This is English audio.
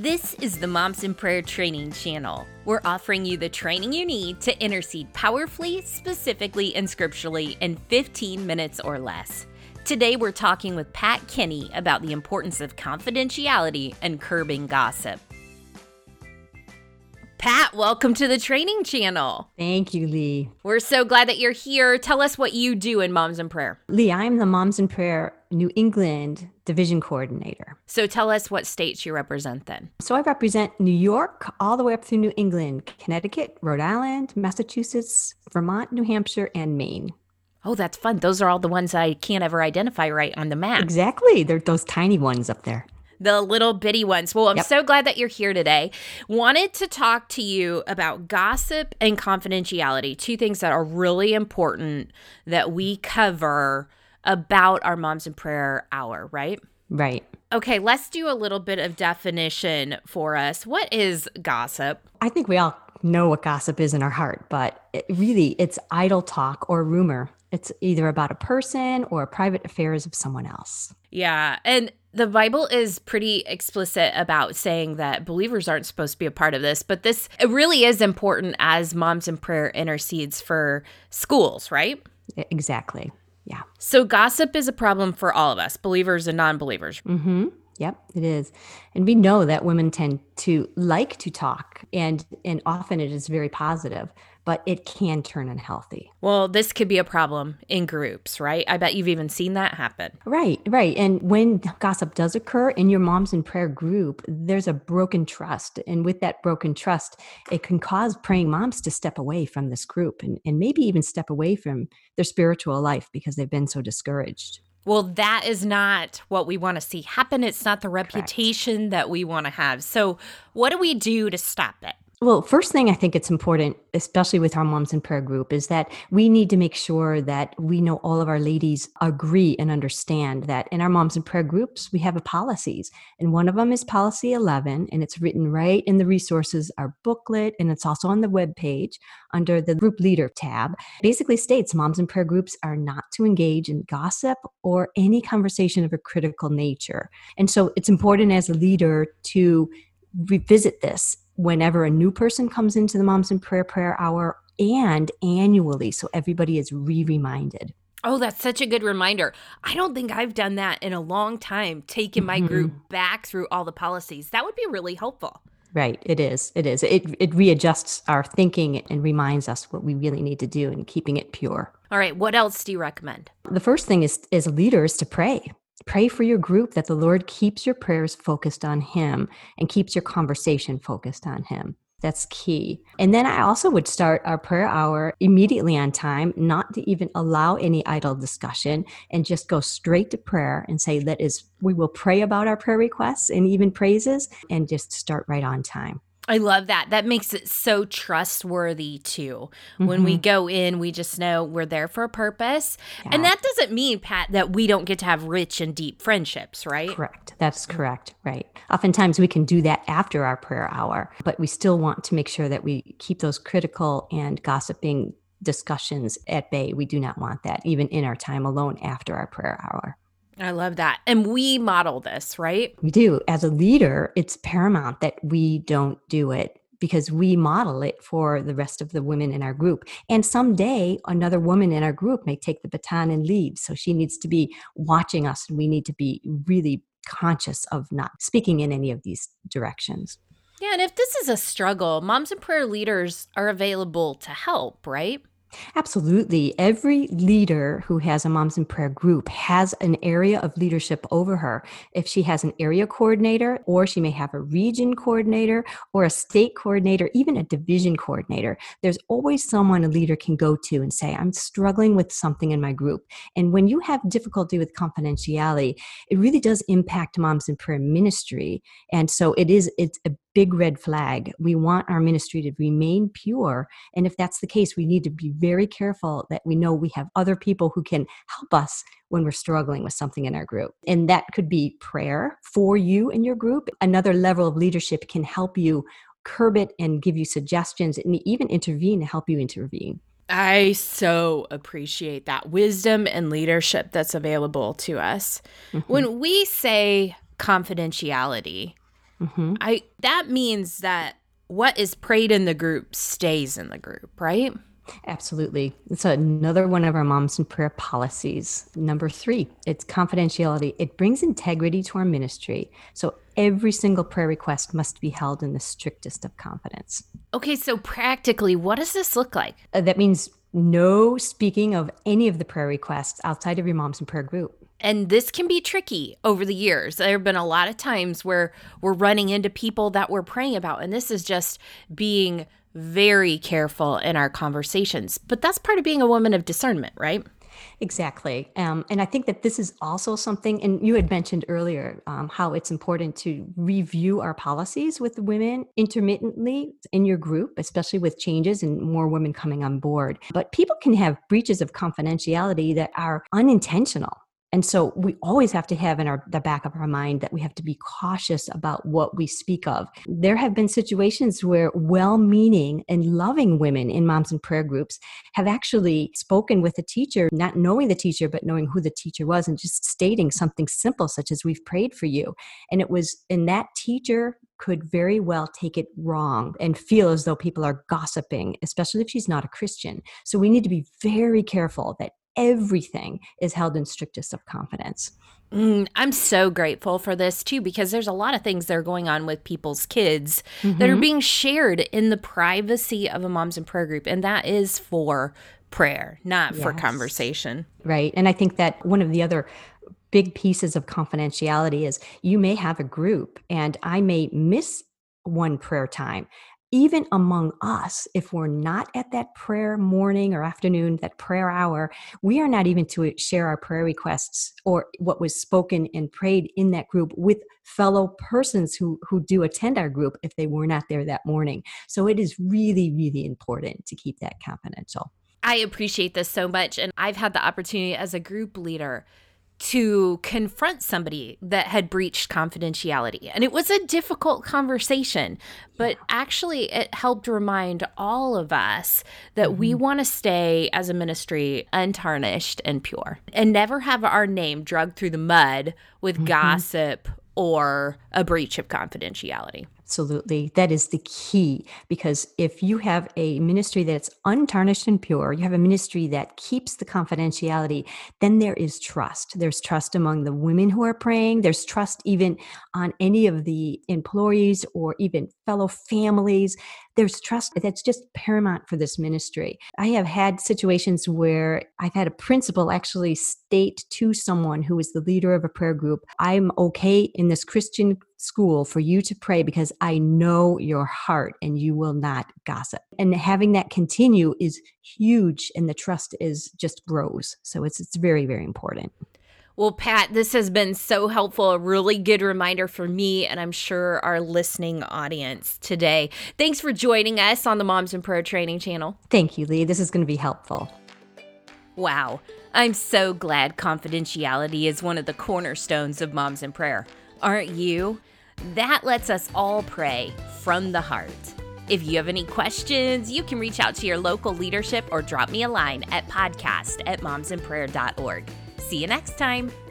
This is the Moms in Prayer training channel. We're offering you the training you need to intercede powerfully, specifically, and scripturally in 15 minutes or less. Today we're talking with Pat Kenney about the importance of confidentiality and curbing gossip. Pat, welcome to the training channel. Thank you, Lee. We're so glad that you're here. Tell us what you do in Moms in Prayer. Lee, I'm the Moms in Prayer New England Division Coordinator. So tell us what states you represent then. So I represent New York all the way up through New England, Connecticut, Rhode Island, Massachusetts, Vermont, New Hampshire, and Maine. Oh, that's fun. Those are all the ones I can't ever identify right on the map. Exactly. They're those tiny ones up there. The little bitty ones. Well, I'm so glad that you're here today. Wanted to talk to you about gossip and confidentiality, two things that are really important that we cover about our Moms in Prayer hour, right? Right. Okay, let's do a little bit of definition for us. What is gossip? I think we all know what gossip is in our heart, but it's idle talk or rumor. It's either about a person or private affairs of someone else. Yeah, and the Bible is pretty explicit about saying that believers aren't supposed to be a part of this, but this really is important as Moms in Prayer intercedes for schools, right? Exactly. Yeah. So gossip is a problem for all of us, believers and non-believers. Mm-hmm. Yep, it is. And we know that women tend to like to talk, and often it is very positive, but it can turn unhealthy. Well, this could be a problem in groups, right? I bet you've even seen that happen. Right. And when gossip does occur in your Moms in Prayer group, there's a broken trust. And with that broken trust, it can cause praying moms to step away from this group and maybe even step away from their spiritual life because they've been so discouraged. Well, that is not what we want to see happen. It's not the reputation that we want to have. So what do we do to stop it? Well, first thing I think it's important, especially with our Moms in Prayer group, is that we need to make sure that we know all of our ladies agree and understand that in our Moms in Prayer groups, we have policies. And one of them is Policy 11, and it's written right in the resources, our booklet, and it's also on the webpage under the Group Leader tab. Basically states Moms in Prayer groups are not to engage in gossip or any conversation of a critical nature. And so it's important as a leader to revisit this whenever a new person comes into the Moms in Prayer prayer hour and annually, so everybody is reminded. Oh, that's such a good reminder. I don't think I've done that in a long time, taking my group back through all the policies. That would be really helpful. Right. It is. It readjusts our thinking and reminds us what we really need to do and keeping it pure. All right. What else do you recommend? The first thing is, as a leader, is to pray. Pray for your group that the Lord keeps your prayers focused on Him and keeps your conversation focused on Him. That's key. And then I also would start our prayer hour immediately on time, not to even allow any idle discussion, and just go straight to prayer and say, we will pray about our prayer requests and even praises, and just start right on time. I love that. That makes it so trustworthy too. When we go in, we just know we're there for a purpose. Yeah. And that doesn't mean, Pat, that we don't get to have rich and deep friendships, right? Correct. That's correct. Right. Oftentimes we can do that after our prayer hour, but we still want to make sure that we keep those critical and gossiping discussions at bay. We do not want that even in our time alone after our prayer hour. I love that. And we model this, right? We do. As a leader, it's paramount that we don't do it because we model it for the rest of the women in our group. And someday another woman in our group may take the baton and leave. So she needs to be watching us, and we need to be really conscious of not speaking in any of these directions. Yeah. And if this is a struggle, Moms in Prayer leaders are available to help, right? Absolutely. Every leader who has a Moms in Prayer group has an area of leadership over her. If she has an area coordinator, or she may have a region coordinator or a state coordinator, even a division coordinator, there's always someone a leader can go to and say, I'm struggling with something in my group. And when you have difficulty with confidentiality, it really does impact Moms in Prayer ministry. And so it's a big red flag. We want our ministry to remain pure. And if that's the case, we need to be very careful that we know we have other people who can help us when we're struggling with something in our group. And that could be prayer for you and your group. Another level of leadership can help you curb it and give you suggestions and even intervene to help you intervene. I so appreciate that wisdom and leadership that's available to us. When we say confidentiality, Mm-hmm. That means that what is prayed in the group stays in the group, right? Absolutely. It's another one of our Moms in Prayer policies. Number 3, it's confidentiality. It brings integrity to our ministry. So every single prayer request must be held in the strictest of confidence. Okay, so practically, what does this look like? That means no speaking of any of the prayer requests outside of your Moms in Prayer group. And this can be tricky over the years. There have been a lot of times where we're running into people that we're praying about, and this is just being very careful in our conversations. But that's part of being a woman of discernment, right? Exactly. And I think that this is also something, and you had mentioned earlier how it's important to review our policies with women intermittently in your group, especially with changes and more women coming on board. But people can have breaches of confidentiality that are unintentional. And so we always have to have in the back of our mind that we have to be cautious about what we speak of. There have been situations where well-meaning and loving women in Moms in Prayer groups have actually spoken with a teacher, not knowing the teacher, but knowing who the teacher was and just stating something simple, such as, "We've prayed for you." And that teacher could very well take it wrong and feel as though people are gossiping, especially if she's not a Christian. So we need to be very careful that everything is held in strictest of confidence. I'm so grateful for this too, because there's a lot of things that are going on with people's kids mm-hmm. that are being shared in the privacy of a Moms in Prayer group. And that is for prayer, not for conversation. Right. And I think that one of the other big pieces of confidentiality is you may have a group and I may miss one prayer time. Even among us, if we're not at that prayer morning or afternoon, that prayer hour, we are not even to share our prayer requests or what was spoken and prayed in that group with fellow persons who do attend our group if they were not there that morning. So it is really, really important to keep that confidential. I appreciate this so much. And I've had the opportunity as a group leader to confront somebody that had breached confidentiality. And it was a difficult conversation, but actually it helped remind all of us that we want to stay as a ministry untarnished and pure and never have our name dragged through the mud with gossip or a breach of confidentiality. Absolutely. That is the key, because if you have a ministry that's untarnished and pure, you have a ministry that keeps the confidentiality, then there is trust. There's trust among the women who are praying. There's trust even on any of the employees or even fellow families. There's trust that's just paramount for this ministry. I have had situations where I've had a principal actually state to someone who is the leader of a prayer group, "I'm okay in this Christian school for you to pray because I know your heart and you will not gossip." And having that continue is huge, and the trust is just grows. So it's very, very important. Well, Pat, this has been so helpful, a really good reminder for me, and I'm sure our listening audience today. Thanks for joining us on the Moms in Prayer Training Channel. Thank you, Lee. This is going to be helpful. Wow. I'm so glad confidentiality is one of the cornerstones of Moms in Prayer. Aren't you? That lets us all pray from the heart. If you have any questions, you can reach out to your local leadership or drop me a line at podcast@momsinprayer.org. See you next time.